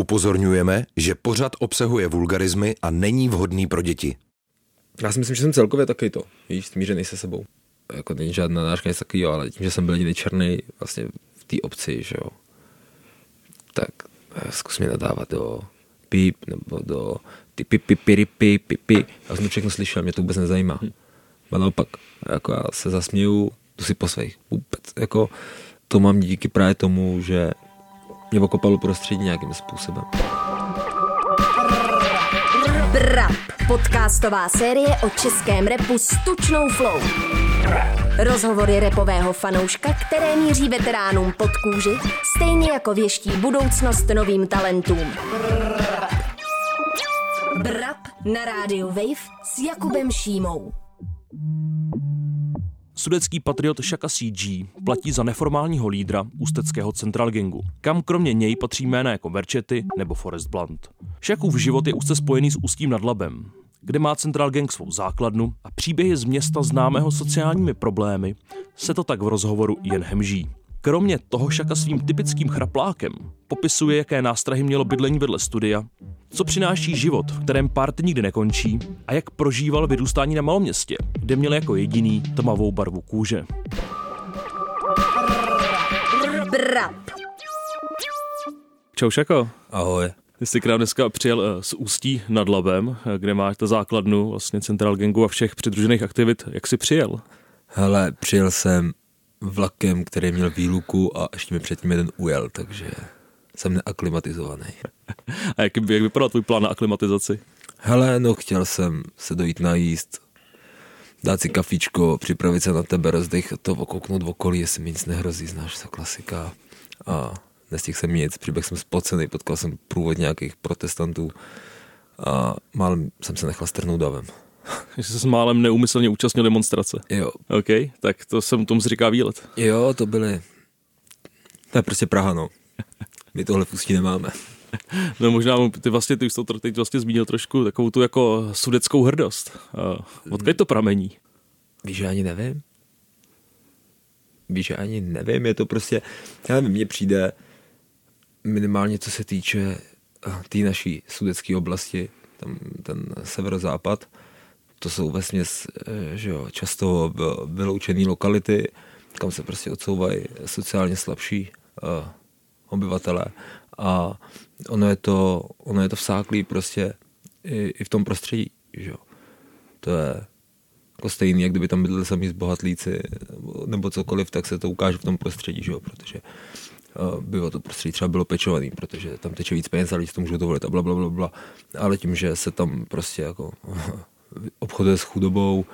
Upozorňujeme, že pořad obsahuje vulgarizmy a není vhodný pro děti. Já si myslím, že jsem celkově taky to, víš, smířený se sebou. Jako není žádná nářka, nic takovýho, ale tím, že jsem byl jediný černý vlastně v té obci, že jo, tak zkus mě nadávat do pip, nebo do ty pipipiripi, pipi, a jsem všechno slyšel, mě to vůbec nezajímá. A naopak, jako já se zasměju, tu si po svých vůbec, jako to mám díky právě tomu, že mě okopalo prostředí nějakým způsobem. Brrrap, podcastová série o českém rapu s tučnou flow. Rozhovory rapového fanouška, které míří veteránům pod kůži, stejně jako věští budoucnost novým talentům. Brrrap na Radio Wave s Jakubem Šímou. Sudecký patriot Shaka CG platí za neformálního lídra ústeckého Central Gangu, kam kromě něj patří jména jako Vercetti nebo Forest Blunt. Shakův život je úzce spojený s Ústím nad Labem, kde má Central Gang svou základnu a příběhy z města známého sociálními problémy se to tak v rozhovoru jen hemží. Kromě toho Shaka svým typickým chraplákem popisuje, jaké nástrahy mělo bydlení vedle studia, co přináší život, v kterém party nikdy nekončí, a jak prožíval vyrůstání na maloměstě, kde měl jako jediný tmavou barvu kůže. Čau Shako. Ahoj. Ty jsi k nám dneska přijel z Ústí nad Labem, kde máš ta základnu vlastně Central Gangu a všech přidružených aktivit. Jak jsi přijel? Hele, přijel jsem vlakem, který měl výluku a ještě mi předtím jeden ujel, takže jsem neaklimatizovaný. A jak vypadal tvůj plán na aklimatizaci? Hele, no chtěl jsem se dojít najíst, dát si kafičko, připravit se na tebe, rozdech, to okouknout v okolí, jestli mi nic nehrozí, znáš, ta klasika. A nestihl jsem nic, přiběhl jsem spocený, potkal jsem průvod nějakých protestantů a málem jsem se nechal strhnout davem. Že jsi málem neúmyslně účastnil demonstrace. Jo. OK, tak to se tomu říká výlet. Jo, to byly... To je prostě Praha, no. My tohle v Ústí nemáme. No možná, ty už to teď vlastně zmínil trošku takovou tu jako sudeckou hrdost. Odkud to pramení? Víš, ani nevím, je to prostě... Já nevím, mně přijde minimálně, co se týče té naší sudecké oblasti, tam ten severozápad, to jsou vesměs, že jo, často vyloučené lokality, kam se prostě odsouvají sociálně slabší obyvatelé. A ono je to vsáklý prostě i v tom prostředí, že jo. To je jako stejný, jak kdyby tam bydleli sami zbohatlíci nebo cokoliv, tak se to ukáže v tom prostředí, že jo, protože bylo to prostředí třeba bylo pečovaný, protože tam teče víc peněz a lidi to můžou dovolit a blablabla. Ale tím, že se tam prostě jako... obchoduje s chudobou,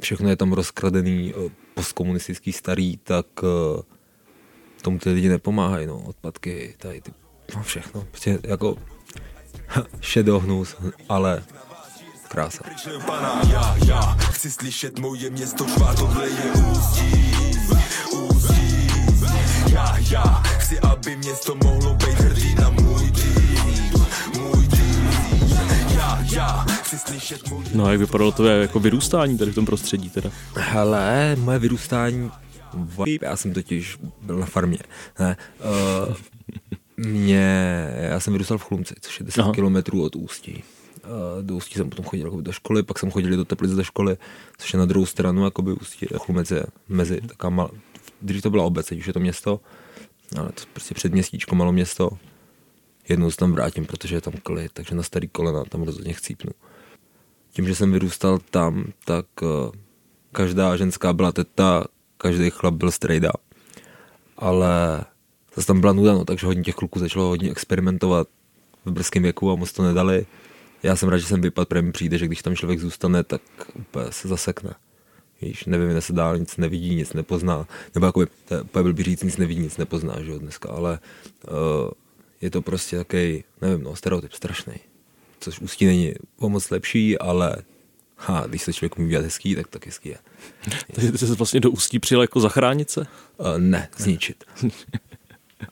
všechno je tam rozkradený, postkomunistický starý, tak tomu ty lidi nepomáhají, no, odpadky, tady ty, no, všechno, prostě jako šedohnus, ale krása. Já chci slyšet moje město, čvá, tohle je Ústí, já chci, aby město mohlo být hrdý na můj tým. No a jak vypadalo to jako vyrůstání tady v tom prostředí teda? Hele, moje vyrůstání... Já jsem totiž byl na farmě. Ne? Já jsem vyrůstal v Chlumci, což je 10 kilometrů od Ústí. Do Ústí jsem potom chodil do školy, pak jsem chodil do Teplice do školy, což je na druhou stranu jakoby Ústí. Chlumec je mezi taká malá... Když to byla obec, teď už je to město, ale to prostě předměstíčko, malo město. Jednou se tam vrátím, protože je tam klid, takže na starý kolena tam rozhodně chcípnu. Tím, že jsem vyrůstal tam, tak každá ženská byla teta, každý chlap byl strejda. Ale zase tam byla nuda, no, takže hodně těch kluků začalo hodně experimentovat v brzkém věku a moc to nedali. Já jsem rád, že jsem vypadl, protože mi přijde, že když tam člověk zůstane, tak úplně se zasekne. Víš, nevyvine se dál, nic nevidí, nic nepozná. Nebo jako by byl říct, nic nevidí, nic nepozná, že jo, dneska, ale... je to prostě takový, nevím, no, stereotyp strašný. Což Ústí není o moc lepší, ale když se člověk umí dělat hezký, tak hezký je. Takže ty jsi vlastně do Ústí přijel jako zachránit se? Ne, zničit.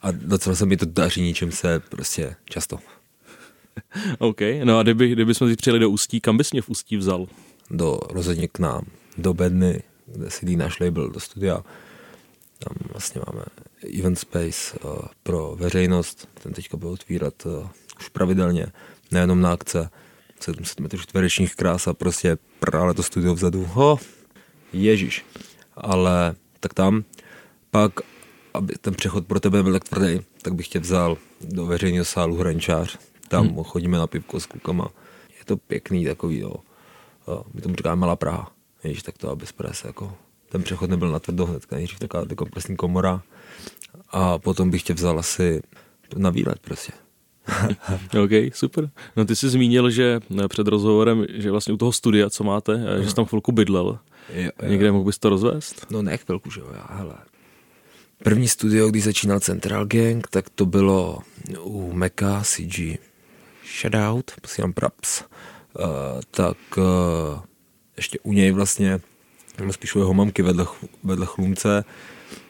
A docela se mi to daří, ničím se prostě často. OK, no a kdyby jsme si přijeli do Ústí, kam bys mě v Ústí vzal? Rozhodně k nám, do Bedny, kde si dý náš label, do studia. Tam vlastně máme event space pro veřejnost, ten teďka bude otvírat už pravidelně, nejenom na akce, 700 metrů čtverečních krás a prostě prále to studio vzadu, ježíš, ale tak tam, pak aby ten přechod pro tebe byl tak tvrdý, tak bych tě vzal do veřejného sálu Hrančář, tam chodíme na pivko s klukama, je to pěkný takový, my tomu říkáme Malá Praha, ježíš, tak to aby se jako ten přechod nebyl natvrdo hnedka, nejdřív taková kompresní komora a potom bych tě vzal asi na výlet prostě. OK, super. No ty jsi zmínil, že před rozhovorem, že vlastně u toho studia, co máte, že jsi tam chvilku bydlel. Jo. Někde mohl bys to rozvést? No ne chvilku, že jo, hele. První studio, když začínal Central Gang, tak to bylo u Mecca CG. Shoutout, posílám praps. Tak ještě u něj vlastně spíš u jeho mamky vedle Chlumce,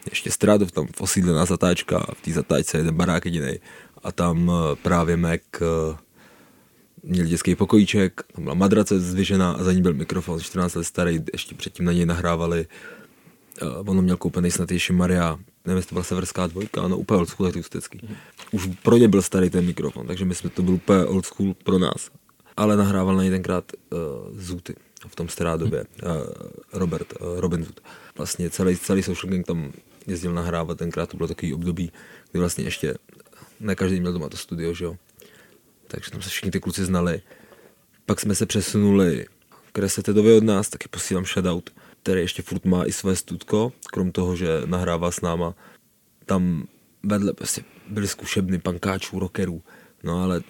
ještě Strádov, tam osídlená zatáčka a v té zatáčce jeden barák jedinej a tam právě Mac měl dětský pokojíček, tam byla madrace zvěžená a za ní byl mikrofon 14 let starý, ještě předtím na něj nahrávali, ono měl koupený snad ještě Maria, nevím, jestli to byla severská dvojka, no úplně old school, taky ústecký. Už pro ně byl starý ten mikrofon, takže my jsme to byl úplně old school pro nás, ale nahrával na něj tenkrát Zuty. V tom Strádově, Robin Wood. Vlastně celý social gang tam jezdil nahrávat, tenkrát to bylo takový období, kdy vlastně ještě ne každý měl doma to studio, že jo. Takže tam se všichni ty kluci znali. Pak jsme se přesunuli Kresete od nás, taky posílám shoutout, který ještě furt má i své studko, krom toho, že nahrává s náma. Tam vedle prostě byly zkušebny pankáčů, rockerů, no ale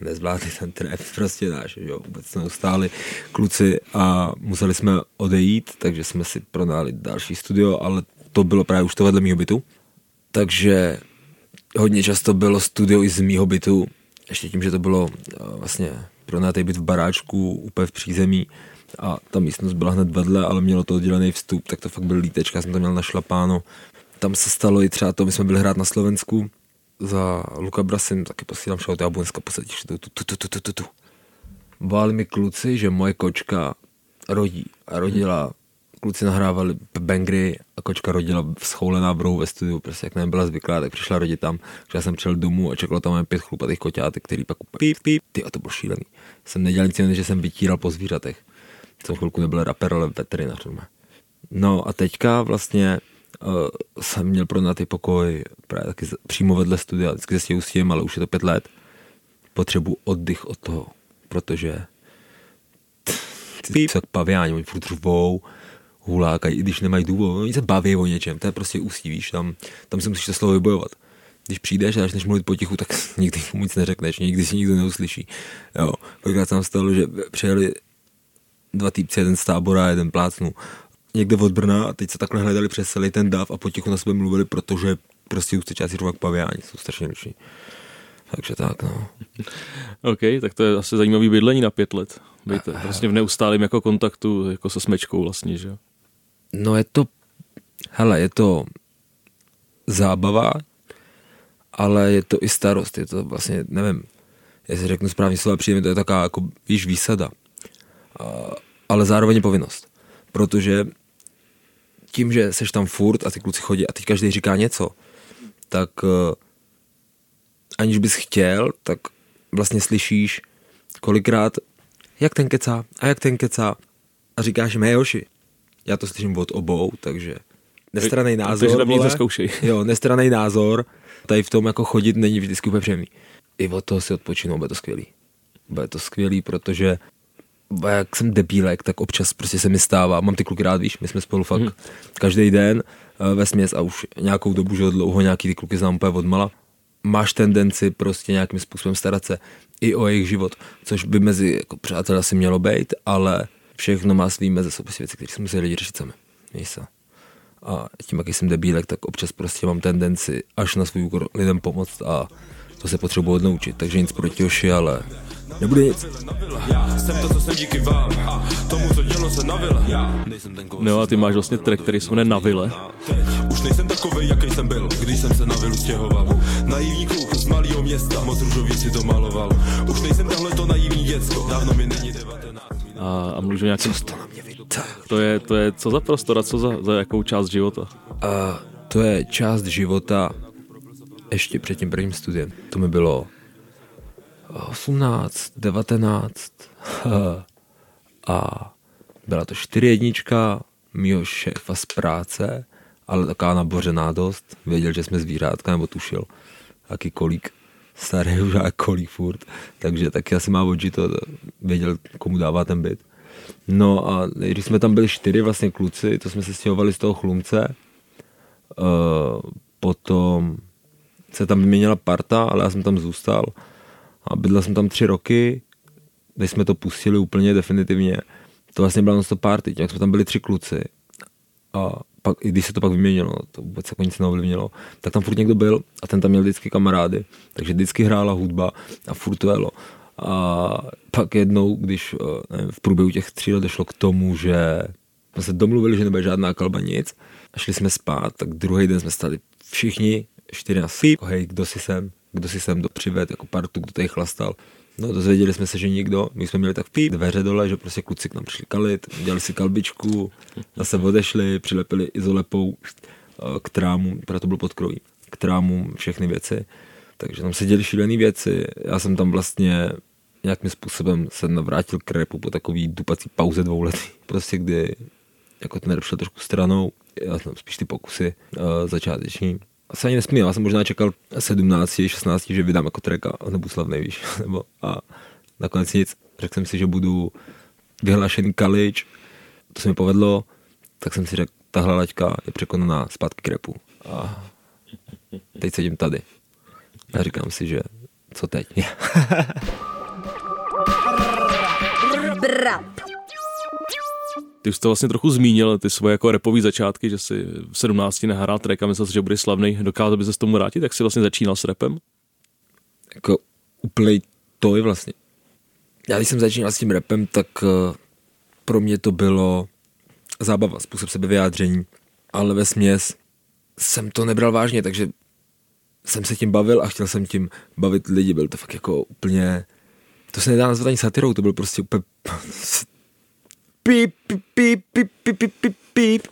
nezvládli ten trap, prostě náš, jo, vůbec neustáli kluci a museli jsme odejít, takže jsme si pronajali další studio, ale to bylo právě už to vedle mýho bytu, takže hodně často bylo studio i z mýho bytu, ještě tím, že to bylo vlastně pronajatý byt v baráčku, úplně v přízemí a ta místnost byla hned vedle, ale mělo to oddělený vstup, tak to fakt byl lítečka, jsem to měl našlapáno. Tam se stalo i třeba to, my jsme byli hrát na Slovensku, za Luka Brasin, taky posílám šout, já budu dneska posadíš tu. Báli mi kluci, že moje kočka rodí a rodila, kluci nahrávali bangry a kočka rodila schoulená brou ve studiu, prostě jak nebyla zvyklá, tak přišla rodit tam, že já jsem přijel domů a čekalo tam jen 5 chlupatých koťátek, který pak píp, ty a to bylo šílený. Jsem nedělal nic jiného, že jsem vytíral po zvířatech. Jsem chvilku nebyl raper, ale veterinář. No a teďka vlastně jsem měl pronajatý pokoj právě taky přímo vedle studia, vždycky se s tím usím, ale už je to 5 let. Potřebuji oddych od toho, protože ty jsou jak paviáni, oni furt řvou, hulákají, i když nemají důvod, oni se baví o něčem, to je prostě Ústí, víš, tam si musíš to slovo vybojovat. Když přijdeš a začneš mluvit potichu, tak nikdy nic neřekneš, nikdy si nikdo neuslyší. Jo, kolikrát se tam stalo, že přijeli 2 týpci, jeden z Tábora, jeden Plácnu, někde od Brna a teď se takhle hledali přes celý ten dav a potichu na sebe mluvili, protože prostě ústečáci řvák paviáni, jsou strašně ruční. Takže tak, no. OK, tak to je asi zajímavý bydlení na 5 let. Víte, vlastně v neustálém jako kontaktu jako se smečkou vlastně, že? No je to zábava, ale je to i starost, je to vlastně, nevím, jestli řeknu správně slova, přijde mi to je taká, jako, víš, výsada. Ale zároveň povinnost, protože tím, že seš tam furt a ty kluci chodí a teď každý říká něco, tak aniž bys chtěl, tak vlastně slyšíš kolikrát, jak ten kecá a říkáš jim, hej hoši, já to slyším od obou, takže nestranej názor, nestranej názor, tady v tom jako chodit není vždycky úplně příjemný. I od toho si odpočinou, bude to skvělý, protože a jak jsem debílek, tak občas prostě se mi stává, mám ty kluky rád, víš, my jsme spolu fakt každý den vesměs a už nějakou dobu, že dlouho nějaký ty kluky znám úplně odmala, máš tendenci prostě nějakým způsobem starat se i o jejich život, což by mezi jako přátel asi mělo být, ale všechno má svý meze, jsou prostě věci, které se musí lidi řešit sami, a tím, jak jsem debílek, tak občas prostě mám tendenci až na svůj úkor lidem pomoct a to se potřebuji odnaučit, takže nic proti hoši, ale nebude nic. No a ty máš vlastně track, který se jmenuje Na vile. Už nejsem takovej, jaký jsem byl, když jsem se na vilu stěhoval. Naivní kluk z malého města, moc růžový si to maloval. Už nejsem tohleto naivní děcko, dávno mi není 19. A mluvíš o nějakém... To je co za prostor a co za jakou část života? A to je část života ještě před tím prvním studiem. To mi bylo 18, 19 a byla to 4 jednička mýho šéfa z práce, ale taková nabořená dost. Věděl, že jsme zvířátka, nebo tušil. Taky kolík, starý už a kolík furt. Takže taky asi má odžít to, věděl, komu dává ten byt. No a když jsme tam byli 4 vlastně kluci, to jsme se stěhovali z toho Chlumce. Potom se tam vyměnila parta, ale já jsem tam zůstal. A bydlel jsem tam 3 roky, než jsme to pustili úplně definitivně. To vlastně byla non-stop party, jak jsme tam byli 3 kluci. A pak, když se to pak vyměnilo, to vůbec jako nic neovlivnilo, tak tam furt někdo byl a ten tam měl vždycky kamarády. Takže vždycky hrála hudba a furt to jelo. A pak jednou, když nevím, v průběhu těch 3 let došlo k tomu, že jsme se domluvili, že nebude žádná kalba nic a šli jsme spát, tak druhý den jsme stali všichni 4 na síp. Hej, kdo si sem dopřived, jako partu, kdo tady chlastal. No, dozvěděli jsme se, že nikdo, my jsme měli tak píp, dveře dole, že prostě kluci k nám přišli kalit, dělali si kalbičku, zase odešli, přilepili izolepou k trámu, protože to bylo pod kroví, k trámu všechny věci. Takže tam se děli šílený věci. Já jsem tam vlastně nějakým způsobem se navrátil k rapu po takový dupací pauze 2 lety. Prostě kdy jako ten rap šel trošku stranou, já jsem spíš ty pokusy začáteční. Asi ani nesmím, já jsem možná čekal 17, 16, že vydám jako track a nebudu slavnej, víš. Nebo a nakonec nic, řekl jsem si, že budu vyhlášený kalič, to se mi povedlo, tak jsem si řekl, tahle laťka je překonaná, zpátky k rapu. A teď sedím tady. A říkám si, že co teď? Ty už jsi to vlastně trochu zmínil, ty svoje jako rapový začátky, že si v 17 nahrál track a myslel si, že budeš slavný, dokázal by se s tomu vrátit, tak jsi vlastně začínal s rapem? Jako úplně to je vlastně. Já když jsem začínal s tím rapem, tak pro mě to bylo zábava, způsob sebevyjádření, ale vesměs jsem to nebral vážně, takže jsem se tím bavil a chtěl jsem tím bavit lidi, byl to fakt jako úplně, to se nedá nazvat ani satirou, to byl prostě úplně píp, píp, píp, píp, píp, píp, píp,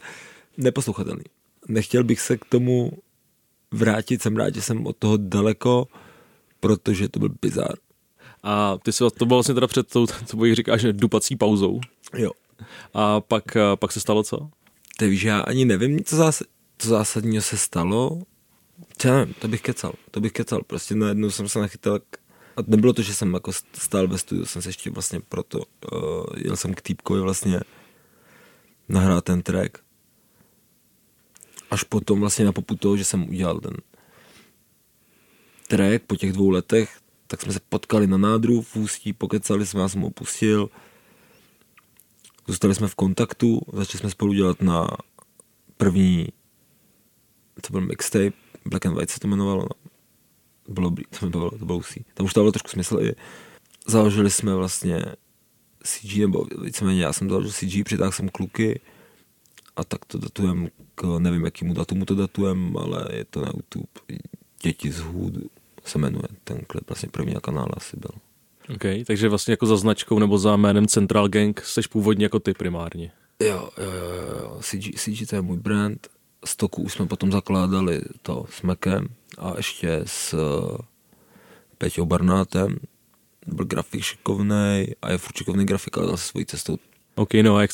neposlouchatelný. Nechtěl bych se k tomu vrátit, jsem rád, že jsem od toho daleko, protože to byl bizár. A ty jsi, to bylo vlastně teda před tou, co bych říkáš, dupací pauzou. Jo. A pak se stalo co? Ty víš, já ani nevím, co zásadního se stalo. Já nevím, to bych kecal. Prostě najednou jsem se nachytal. A nebylo to, že jsem jako stál ve studiu, jsem se ještě vlastně proto, jel jsem k týpkovi vlastně nahrát ten track. Až potom vlastně na popud toho, že jsem udělal ten track po těch 2 letech, tak jsme se potkali na nádru v Ústí, pokecali jsme, já jsem ho pustil. Zůstali jsme v kontaktu, začali jsme spolu dělat na první, to byl mixtape, Black and White se to jmenovalo, no. Bylo dobrý, to mi bavilo, to bylo Ústí. Tam už to bylo trošku smysl i. Založili jsme vlastně CG, nebo víceméně já jsem založil CG, přitáhl jsem kluky a tak to datujem, nevím jakýmu datumu to datujem, ale je to na YouTube. Děti z hůd se jmenuje ten klip, vlastně první kanál asi byl. Ok, takže vlastně jako za značkou nebo za jménem Central Gang seš původně jako ty primárně. Jo. CG to je můj brand. Stoku už jsme potom zakládali to s Mekem a ještě s Peťou Barnátem. Byl grafik šikovnej a je furt šikovný grafik, ale dal se svojí cestou. Ok, no a jak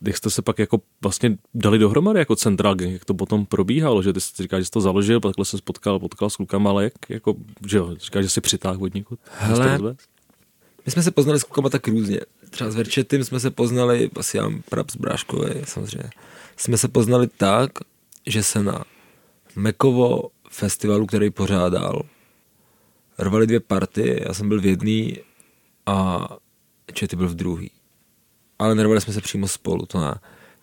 jste se pak jako vlastně dali dohromady jako Central Gang, jak to potom probíhalo, že ty jsi říkáš, že jsi to založil, takhle se potkal s klukama, ale jak jako, že jo, říkáš, že jsi přitáhl od někud? Hele, my jsme se poznali s klukama tak různě. Třeba s Vercetim jsme se poznali, asi já mám prap z Bráškové, samozřejmě. Jsme se poznali tak, že se na Meccovo festivalu, který pořádal, rvaly 2 party, já jsem byl v jedný a Čety byl v druhý. Ale nervali jsme se přímo spolu, to ne.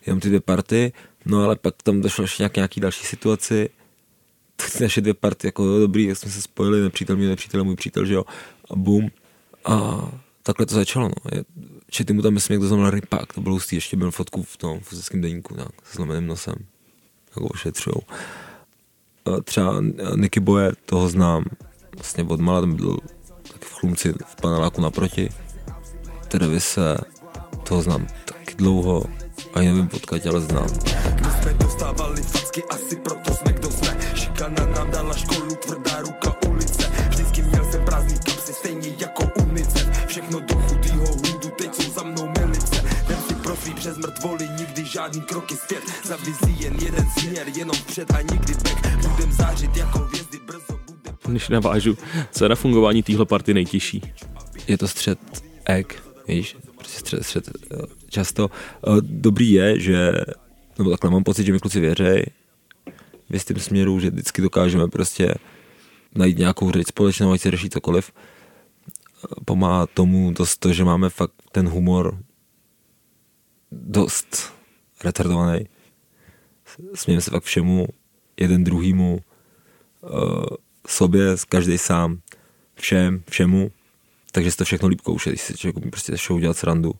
Jenom ty 2 party, no ale pak tam došlo ještě nějaký další situaci. Ty naše 2 party, jako jo, dobrý, jak jsme se spojili, nepřítel mě, nepřítel, můj přítel, že jo, a bum. A takhle to začalo, no. Čety mu tam, myslím, jak to znamenal rypák, to bylo Ústí, ještě byl fotku v tom fyzickém deníku, tak, se zlomeným nosem. Jako ošetřujou. Třeba Niki Boje, toho znám vlastně odmala, tam byl taky v Chlumci, v paneláku naproti. Terevise, toho znám taky dlouho. ani nevím, potkat, ale znám. Když jsme dostávali facky, asi proto jsme kdo jsme. Šikana nám dala školu, tvrdá ruka ulice. Vždycky měl jsem prázdný kapsy, stejně jako UNICEF. Všechno do chudýho hůdu, teď jsou za mnou milice. Jdem si profí přes mrtvoly, nikdy žádný kroky zpět. Za vizí jen jeden směr, jenom před a nikdy back. Budem zářit jako hvězdy, brzo budem... Než navážu, co je na fungování téhle party nejtěžší? Je to střet egg, víš? Střed často. Dobrý je, že, nebo takhle mám pocit, že mi kluci věřej v jistým směru, že vždycky dokážeme prostě najít nějakou řeč společnou, ať se řeší cokoliv. Pomáhá tomu dost to, že máme fakt ten humor dost retardovaný. Smějeme se fakt všemu, jeden druhýmu, sobě, každej sám, všemu. Takže se to všechno líp kouše, když se člověk prostě začal udělat srandu.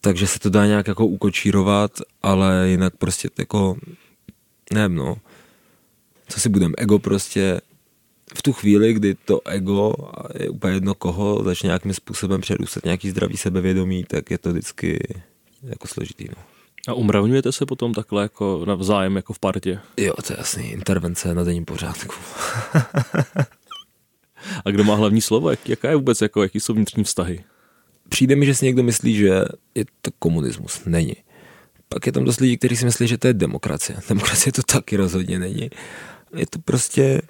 Takže se to dá nějak jako ukočírovat, ale jinak prostě jako, nevím no, co si budem, ego prostě, v tu chvíli, kdy to ego, je úplně jedno koho, začne nějakým způsobem přerůstat nějaký zdravý sebevědomí, tak je to vždycky jako složitý. No. A umravňujete se potom takhle jako navzájem jako v partě? Jo, to je jasný, intervence na denním pořádku. A kdo má hlavní slovo? Jaká je vůbec, jako, jaký jsou vnitřní vztahy? Přijde mi, že si někdo myslí, že je to komunismus. Není. Pak je tam dost lidí, kteří si myslí, že to je demokracie. Demokracie to taky rozhodně není. Je to prostě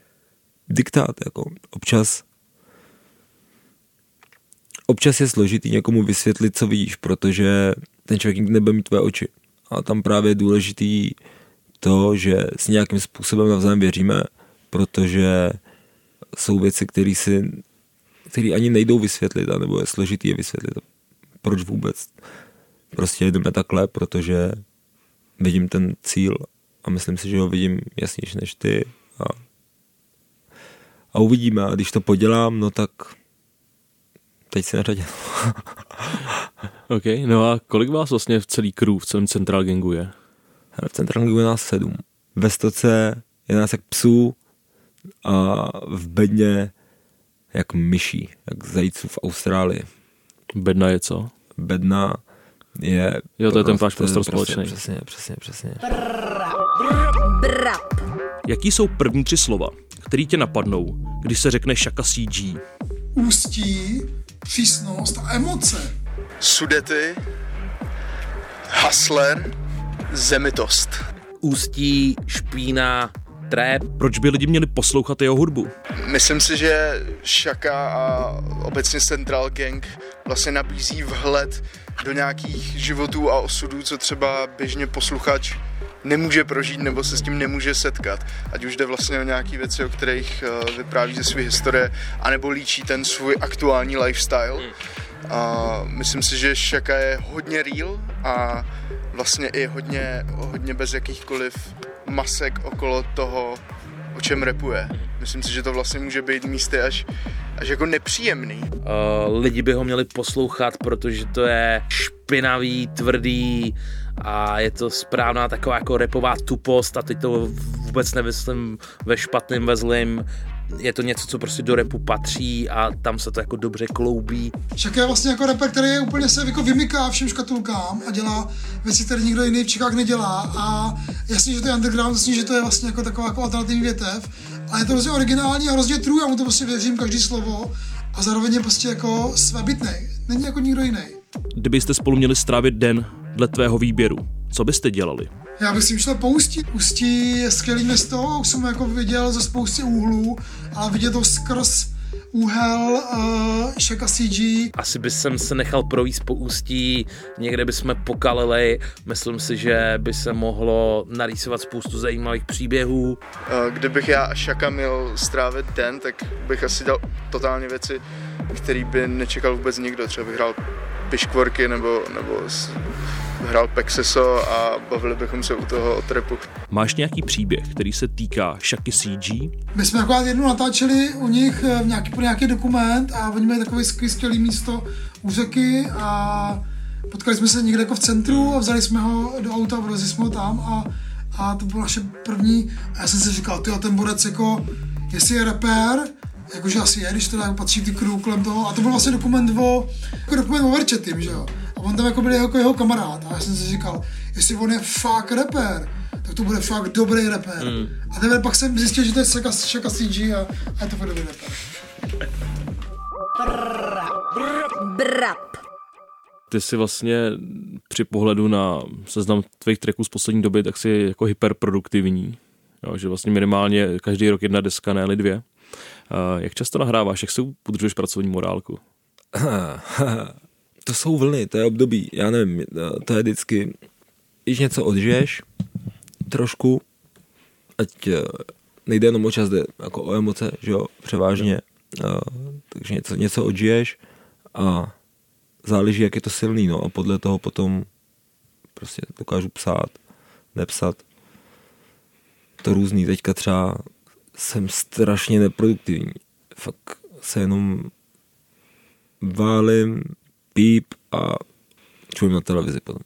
diktát. Jako. Občas je složitý někomu vysvětlit, co vidíš, protože ten člověk nikdy nebude mít tvé oči. A tam právě je důležitý to, že s nějakým způsobem navzájem věříme, protože jsou věci, které ani nejdou vysvětlit, nebo je složitý je vysvětlit. Proč vůbec? Prostě jdeme takhle, protože vidím ten cíl a myslím si, že ho vidím jasnější než ty a uvidíme. A když to podělám, no tak teď si nařadil. OK, no a kolik vás vlastně v celý crew, v celém Central Gangu je? V Central Gangu je nás 7. Ve stoce je nás jak psů, a v bedně jak myší, jak zajíců v Austrálii. Bedna je co? Bedna je... Jo, to je ten váš prostor společný. Přesně. Brrrap. Jaký jsou první 3 slova, který tě napadnou, když se řekne Shaka CG? Ústí, přísnost a emoce. Sudety, hustler, zemitost. Ústí, špína, trap. Proč by lidi měli poslouchat jeho hudbu? Myslím si, že Shaka a obecně Central Gang vlastně nabízí vhled do nějakých životů a osudů, co třeba běžně posluchač nemůže prožít nebo se s tím nemůže setkat. Ať už jde vlastně o nějaké věci, o kterých vypráví ze své historie, anebo líčí ten svůj aktuální lifestyle. A myslím si, že Shaka je hodně real a vlastně i hodně bez jakýchkoliv masek okolo toho, o čem rapuje. Myslím si, že to vlastně může být místy až jako nepříjemný. Lidi by ho měli poslouchat, protože to je špinavý, tvrdý a je to správná taková jako rapová tupost a teď to vůbec nemyslím ve špatným, ve zlým. Je to něco, co prostě do rapu patří a tam se to jako dobře kloubí. Shaka je vlastně jako rapper, který úplně se jako vymyká všem škatulkám a dělá věci, které nikdo jiný v Čechách nedělá a jasně, že to je underground, jasně, že to je vlastně jako taková jako alternativní větev, ale je to hrozně originální a hrozně true, já mu to prostě věřím každý slovo a zároveň je prostě jako svébytnej, není jako nikdo jiný. Kdybyste spolu měli strávit den dle tvého výběru, co byste dělali? Já bych si šel po Ústí. Ústí je skvělý město, už jsem jako viděl ze spousty úhlů, ale vidět to skrz úhel Shaka CG. Asi bych se nechal províst po Ústí, někde bychom pokalili, myslím si, že by se mohlo narýsovat spoustu zajímavých příběhů. Kdybych já a Shaka měl strávit den, tak bych asi dal totálně věci, který by nečekal vůbec nikdo, třeba bych hrál piškvorky nebo hrál pexeso a bavili bychom se u toho o trapu. Máš nějaký příběh, který se týká Shaky CG? My jsme akorát jednou natáčeli u nich nějaký dokument a oni mají takové skvělé místo u řeky a potkali jsme se někde jako v centru a vzali jsme ho do auta a vrazili jsme ho tam a to bylo naše první a já jsem si říkal, tyjo, ten borec jako, jestli je rapér, jakože asi je, když teda patří ty crew kolem toho a to byl vlastně dokument o Vercetti, že jo. A on tam jako byl jako jeho kamarád. A já jsem si říkal, jestli on je fakt rapper, tak to bude fakt dobrý rapper. A teprve pak jsem zjistil, že to je Shaka CG a je to fakt dobrý rapper. Brrrap. Ty si vlastně při pohledu na seznam tvých tracků z poslední doby, tak si jako hyperproduktivní. Jo, že vlastně minimálně každý rok jedna deska, ne-li dvě. Jak často nahráváš? Jak si udržuješ pracovní morálku? To jsou vlny, to je období. Já nevím, to je vždycky, když něco odžiješ, trošku, ať nejde jenom o čas, jde jako o emoce, že jo, převážně. Takže něco odžiješ a záleží, jak je to silný, no, a podle toho potom prostě dokážu psát, nepsat. To různý. Teďka třeba jsem strašně neproduktivní. Fakt se jenom válím, píp a čumím na televizi potom.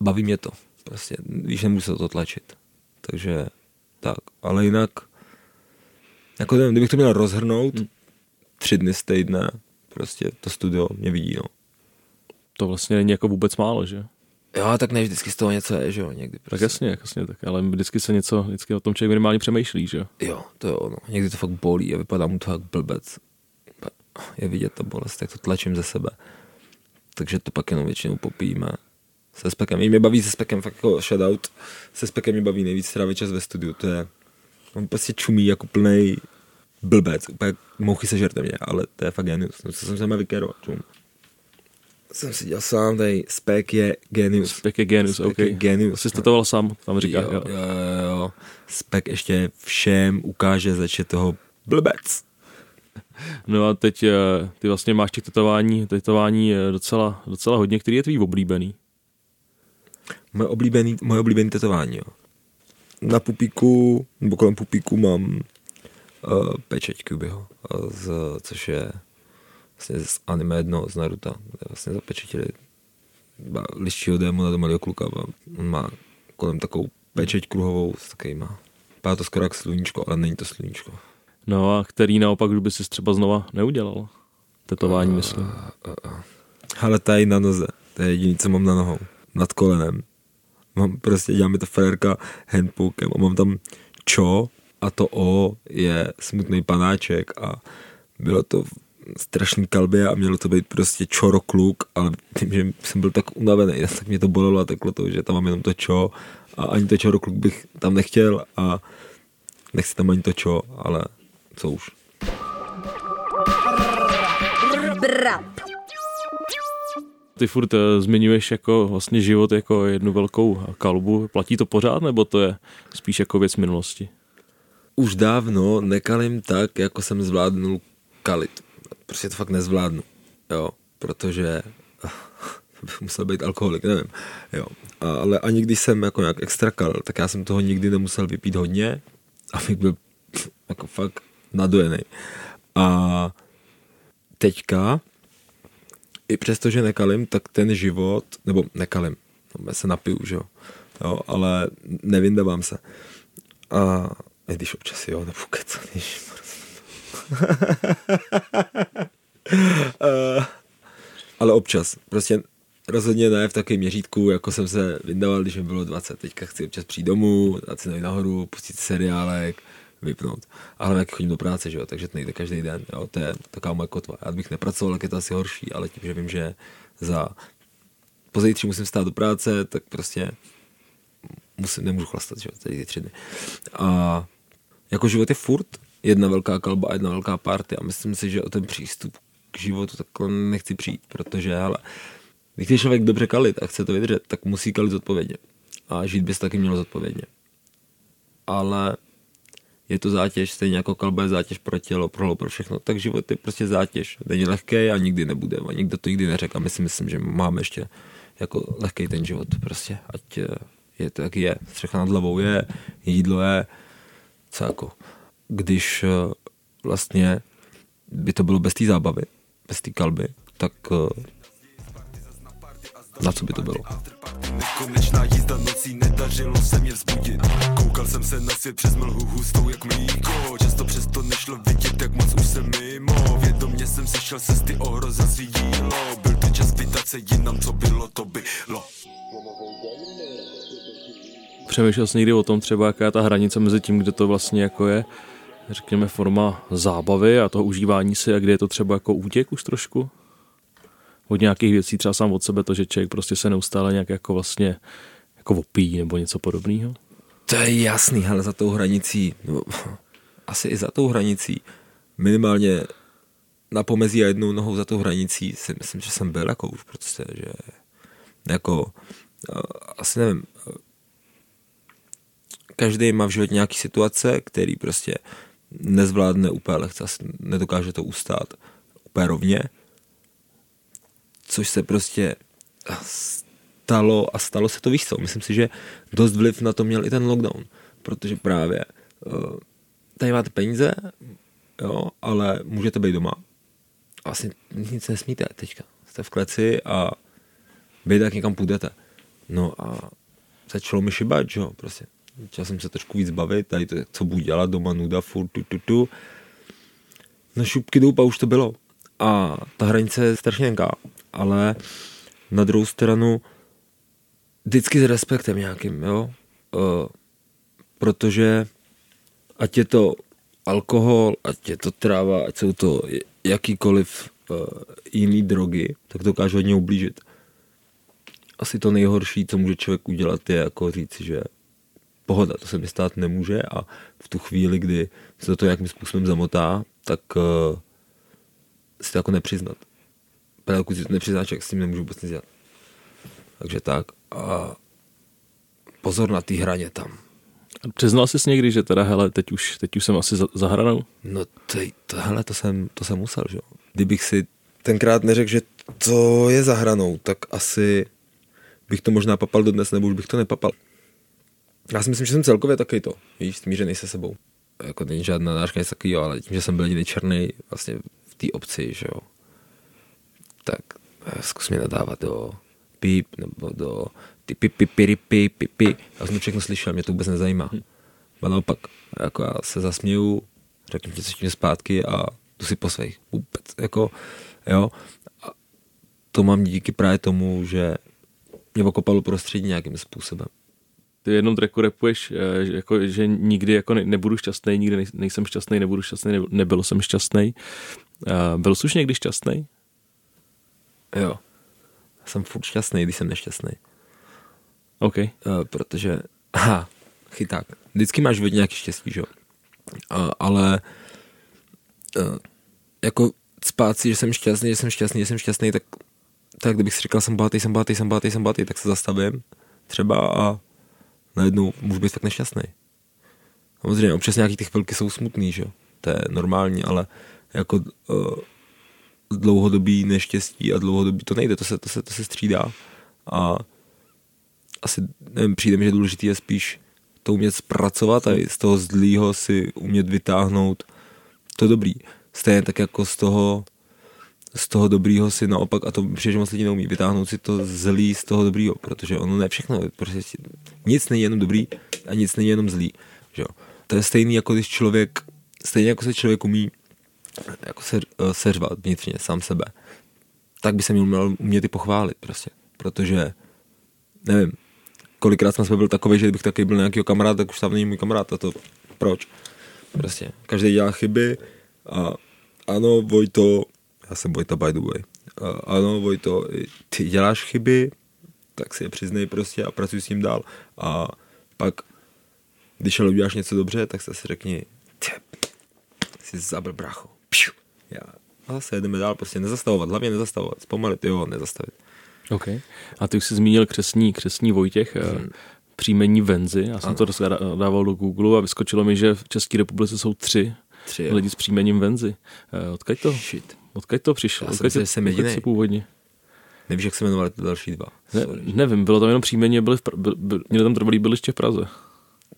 Baví mě to. Prostě, víš, nemůžu se to tlačit. Takže tak. Ale jinak, jako nevím, kdybych to měl rozhrnout, 3 dny z týdne, prostě to studio mě vidí, no. To vlastně není jako vůbec málo, že? Jo, tak ne, vždycky z toho něco je, že jo, někdy. Prostě. Tak jasně, tak, ale vždycky se něco, vždycky o tom člověk minimálně přemýšlí, že jo? Jo, to jo, no. Někdy to fakt bolí a vypadá mu to jak blbec. Je vidět ta bolest, tak to tlačím ze sebe. Takže to pak jenom většinou popijíme. Se Spekem, i mě baví se Spekem, fakt jako shoutout, se Spekem mě baví nejvíc strávit čas ve studiu, to je, on prostě čumí jako plnej blbec, úplně mouchy sežerte mě, ale to je fakt genius, no, co jsem se měl vykerovat, čum. Jsem si dělal sám, tady Spek je genius. Spek je genius, Spek okay. Je genius. Jsi statoval sám, tam říká. Jo. Spek ještě všem ukáže, zač je toho blbec. No a teď ty vlastně máš těch tetování docela hodně, který je tvý oblíbený? Moje oblíbený tetování, jo. Na pupíku, nebo kolem pupíku mám pečeť Kyubiho, což je vlastně z anime jedno z Naruto, kde vlastně zapečetili liščího démona do malého kluka. On má kolem takovou pečeť kruhovou s takovýma. Pá to skoro jak sluníčko, ale není to sluníčko. No a který naopak, kdyby jsi třeba znova neudělal? Tetování, myslím. Ale tady na noze. To je jediný, co mám na nohou. Nad kolenem. Mám prostě, dělá mi to frérka handpoukem a mám tam čo a to o je smutný panáček a bylo to strašný kalbě a mělo to být prostě čoro kluk, ale tím, že jsem byl tak unavený, tak mě to bolelo a teklo to, že tam mám jenom to čo a ani to čoro kluk bych tam nechtěl a nechci tam ani to čo, ale co už. Ty furt zmiňuješ jako vlastně život jako jednu velkou kalbu. Platí to pořád, nebo to je spíš jako věc minulosti? Už dávno nekalím tak, jako jsem zvládnul kalit. Prostě to fakt nezvládnu, jo, protože musel být alkoholik, nevím, jo, ale ani když jsem jako nějak extra kalil, tak já jsem toho nikdy nemusel vypít hodně, abych byl jako fakt nadojený. A teďka, i přesto, že nekalím, tak ten život, nebo nekalím, já se napiju, že jo, ale nevyndávám se. A i když občas, jo, nebo kecaníš, ale občas, prostě rozhodně ne v takovém měřítku, jako jsem se vyndával, když mi bylo 20. Teďka chci občas přijít domů, dát si nahoru, pustit seriálek, vypnout. A hlavně jak chodím do práce, že jo, takže to nejde každý den, jo, to je taková moje kotva. Já bych nepracoval, tak je to asi horší, ale tím, že vím, že za pozítří musím stát do práce, tak prostě nemůžu chlastat, že jo, tady ty 3 dny. A jako život je furt jedna velká kalba a jedna velká party a myslím si, že o ten přístup k životu takhle nechci přijít, protože hele, když je člověk dobře kalit a chce to vydržet, tak musí kalit zodpovědně a žít by se taky mělo zodpovědně. Ale je to zátěž, stejně jako kalba je zátěž pro tělo, pro všechno, tak život je prostě zátěž. Není lehký a nikdy nebude a nikdo to nikdy neřekl a my si myslím, že máme ještě jako lehký ten život prostě, ať je to jak je, střecha nad hlavou je, jídlo je, co jako. Když vlastně by to bylo bez té zábavy, bez té kalby, tak za co by to bylo. Nekonečná jízda nocí, nedařilo se mě vzbudit. Koukal jsem se na svět přes mlhu hustou jak mlíko. Často přesto nešlo vidět, jak moc už jsem mimo. Vědomě jsem sešel sesty, ohrozil svý dílo. Byl to čas vydat se jinam, co bylo, to bylo. Přemýšlel jsi někdy o tom třeba, jaká je ta hranice mezi tím, kde to vlastně jako je, řekněme, forma zábavy a toho užívání si, a kde je to třeba jako útěk už trošku? Od nějakých věcí, třeba sám od sebe, to, že člověk prostě se neustále nějak jako vlastně jako opíjí nebo něco podobného? To je jasný, ale za tou hranicí, no, asi i za tou hranicí, minimálně na pomezí a jednou nohou za tou hranicí si myslím, že jsem byl jako už prostě, že jako asi nevím, každý má v životě nějaký situace, který prostě nezvládne úplně lehce, nedokáže to ustát úplně rovně, což se prostě stalo se to, víš co, myslím si, že dost vliv na to měl i ten lockdown, protože právě tady máte peníze, jo, ale můžete být doma. Asi nic nesmíte teďka. Jste v kleci a vy tak někam půjdete. No a začalo mi šibat, že jo, prostě. Chtěl jsem se trošku víc bavit, tady to, co budu dělat doma, nuda, furt, tu. Na šupky doupa už to bylo. A ta hranice je strašně tenká, ale na druhou stranu vždycky s respektem nějakým, jo. Protože ať je to alkohol, ať je to tráva, ať jsou to jakýkoliv jiný drogy, tak to dokáže hodně ublížit. Asi to nejhorší, co může člověk udělat, je jako říct, že pohoda, to se mi stát nemůže, a v tu chvíli, kdy se to nějakým způsobem zamotá, tak si to jako nepřiznat. Pokud si to nepřiznáš, tak s tím nemůžu vůbec nic dělat. Takže tak. A pozor na té hraně tam. Přiznal jsi někdy, že teda, hele, teď už jsem asi za hranou? No to jsem musel, že jo. Kdybych si tenkrát neřekl, že to je za hranou, tak asi bych to možná papal dodnes, nebo už bych to nepapal. Já si myslím, že jsem celkově taky to, víš, smířený se sebou. Jako není žádná nářka, nic takovýho, ale tím, že jsem byl jediný černý vlastně v té obci, že jo, tak zkus mě nadávat do píp, nebo do ty pipi. Já jsem to všechno slyšel, mě to vůbec nezajímá. A naopak, jako já se zasměju, řeknu ti, co tím zpátky a tu si po svých. Vůbec, jako, jo. A to mám díky právě tomu, že mě okopalo prostředí nějakým způsobem. Ty v jednom tracku rapuješ, jako, že nikdy jako nebudu šťastný, nikdy nejsem šťastný, nebudu šťastný, nebyl jsem šťastný. Byl jsi už někdy šťastný? Jo. Jsem furt šťastný, když jsem nešťastný. OK. Protože, chyták, vždycky máš v nějaký štěstí, že jo? Ale jako spát si, že jsem šťastný, tak, kdybych si říkal, jsem bohatý, tak se zastavím třeba a najednou můžu být tak nešťastný. Samozřejmě, občas nějaký ty chvilky jsou smutný, že jo? To je normální, ale jako dlouhodobý neštěstí a dlouhodobý to nejde, to se střídá a asi, nevím, přijde mi, že důležitý je spíš to umět zpracovat a z toho zlýho si umět vytáhnout to dobrý. Stejně tak jako z toho dobrýho si naopak, a to přijde, že moc lidí neumí, vytáhnout si to zlý z toho dobrýho, protože ono ne všechno, protože nic není jenom dobrý a nic není jenom zlý. Že jo? To je stejný, jako když člověk, stejně jako se člověk umí jako seřvat vnitřně sám sebe, tak by se měl umět i pochválit prostě, protože nevím, kolikrát jsem byl takový, že kdybych taky byl nějakýho kamarád, tak už tam není můj kamarád, a to proč? Prostě, každý dělá chyby a ano, Vojto, já jsem Vojta by the way, ano, Vojto, ty děláš chyby, tak si je přiznej prostě a pracuj s ním dál, a pak, když ale uděláš něco dobře, tak se si řekni, jsi zabr, brácho, a zase jedeme dál, prostě nezastavovat, hlavně nezastavovat, zpomalit, jo, nezastavit. OK. A ty už jsi zmínil křestní Vojtěch, příjmení Venzy. Já jsem to dával do Google a vyskočilo mi, že v České republice jsou tři lidi s příjmením Venzy. Odkud to přišlo? Jsem jedinej. Nevíš, jak se jmenovali ty další dva? Ne, nevím, bylo tam jenom příjmení, měli tam trvalý bydliště v Praze.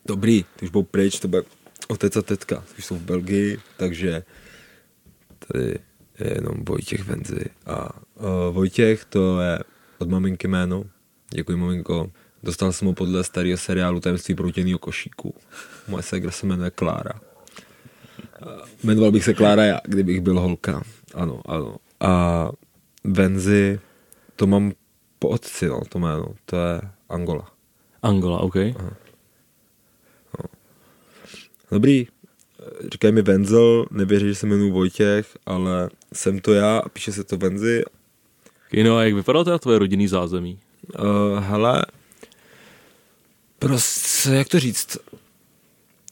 Dobrý, ty už byl pryč, to byl otec a tetka, ty už jsou v Belgii, takže tady je jenom Vojtěch Venzy a Vojtěch, to je Od maminky jméno. Děkuji, maminko. Dostal jsem ho podle starého seriálu Tajemství proutěného košíku. Moje ségra se jmenuje Klára. Jmenoval bych se Klára já, kdybych byl holka. Ano, ano. A Venzy, to mám po otci, no, to jméno. To je Angola. Angola, OK. Aha. No. Dobrý. Říkají mi Venzel, nevěří, že se jmenuji Vojtěch, ale jsem to já a píše se to Venzy. No a jak vypadalo teda tvoje rodinný zázemí? Hele, prostě, jak to říct,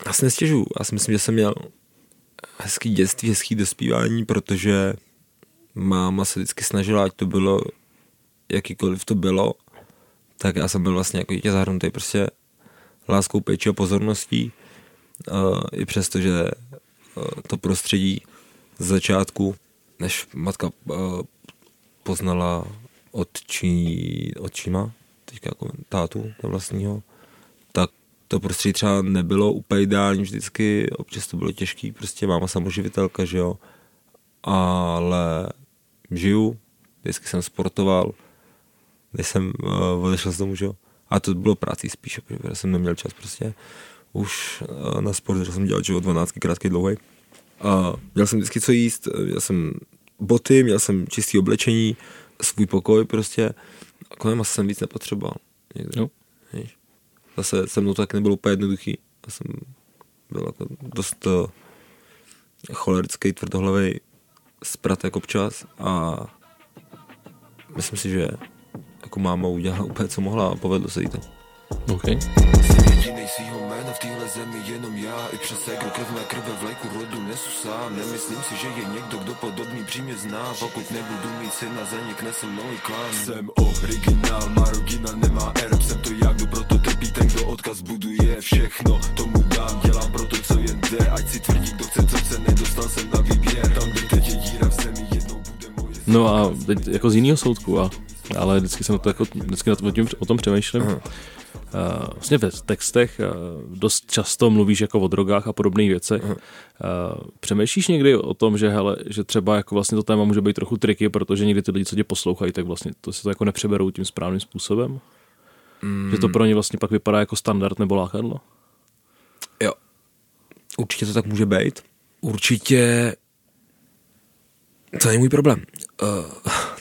já si nestěžuju, já si myslím, že jsem měl hezký dětství, hezký dospívání, protože máma se vždycky snažila, ať to bylo, jakýkoliv to bylo, tak já jsem byl vlastně jako dítě zahrnutý prostě láskou, péči a pozorností, i přesto, že to prostředí z začátku, než matka poznala otčíma, teďka jako tátu ta vlastního, tak to prostředí třeba nebylo úplně ideální vždycky, občas to bylo těžký, prostě máma samoživitelka, že jo, ale žiju, vždycky jsem sportoval, když jsem odešel z domu, že jo, a to bylo práci spíš, protože jsem neměl čas prostě už na sport, že jsem dělal, že jo, 12 krátký dlouhý. Měl jsem vždycky co jíst, já jsem boty, měl jsem čistý oblečení, svůj pokoj prostě. A kolem asi jsem víc nepotřeboval. No. Zase se mnou tak nebylo úplně jednoduchý. Já jsem byl jako dost cholerický, tvrdohlavej, spratek občas a myslím si, že jako máma udělala úplně co mohla a povedlo se jí to. Okay. V téhle zemi jenom já, i přes ségru krvné krve vlajku rodu nesu sám. Nemyslím si, že je někdo, kdo podobný přímě zná. Pokud nebudu mít syna, zanikne se mnou i klán. Jsem originál, marogina nemá erb. Jsem to jak, kdo proto trpí, ten kdo odkaz buduje. Všechno tomu dám, dělám proto, co jen jde. Ať si tvrdí, kdo chce, co chce, nedostal jsem na výběr. Tam, kde teď je díra v zemi, jednou bude moje. No a teď jako z jiného soudku, ale vždycky jsem to jako, vždycky o tom přemýšlím. Aha. Vlastně ve textech dost často mluvíš jako o drogách a podobných věcech. Přemýšlíš někdy o tom, že, hele, že třeba jako vlastně to téma může být trochu triky, protože někdy ty lidi, co tě poslouchají, tak vlastně to si to jako nepřeberou tím správným způsobem? Že to pro ně vlastně pak vypadá jako standard nebo lákadlo? Jo. Určitě to tak může být. Určitě to není můj problém.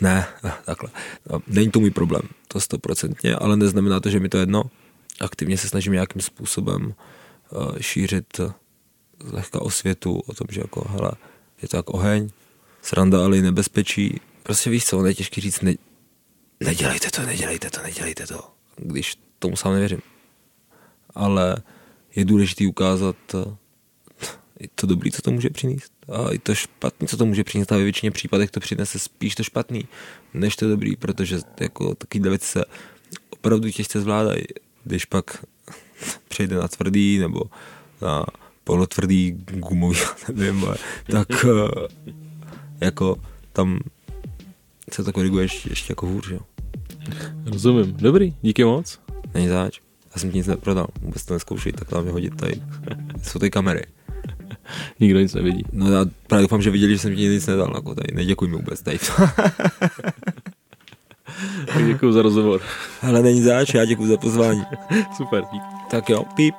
Ne, takhle. Není to můj problém, to 100%, ale neznamená to, že mi to jedno. Aktivně se snažím nějakým způsobem šířit lehká osvětu o tom, že jako, hele, je to jako oheň, sranda, ale i nebezpečí. Prostě víš co, ono je těžký říct, nedělejte to, když tomu sám nevěřím. Ale je důležitý ukázat i to dobrý, co to může přinést. A i to špatný, co to může přinést, a ve většině případech to přinese spíš to špatný, než to dobrý, protože jako takovýhle věci se opravdu těžce zvládají. Když pak přejde na tvrdý nebo na polotvrdý gumový, nevím, ale, tak jako tam se to koriguje ještě jako hůř, jo. Rozumím. Dobrý, díky moc. Není zač. Já jsem ti nic neprodal, vůbec to neskoušej, tak tam mě hodit tady. Jsou tady kamery. Nikdo nic nevidí. No já právě doufám, že viděli, že jsem ti nic nedal. Jako tady. Neděkuji mi vůbec. Tady. Tak děkuju za rozhovor. Ale není zač, já děkuju za pozvání. Super, dík. Tak jo, píp.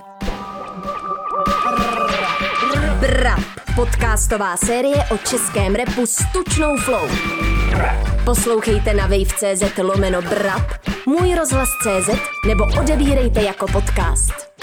Brrrap, podcastová série o českém rapu s tučnou flow. Poslouchejte na wave.cz/brrap, mujRozhlas.cz nebo odebírejte jako podcast.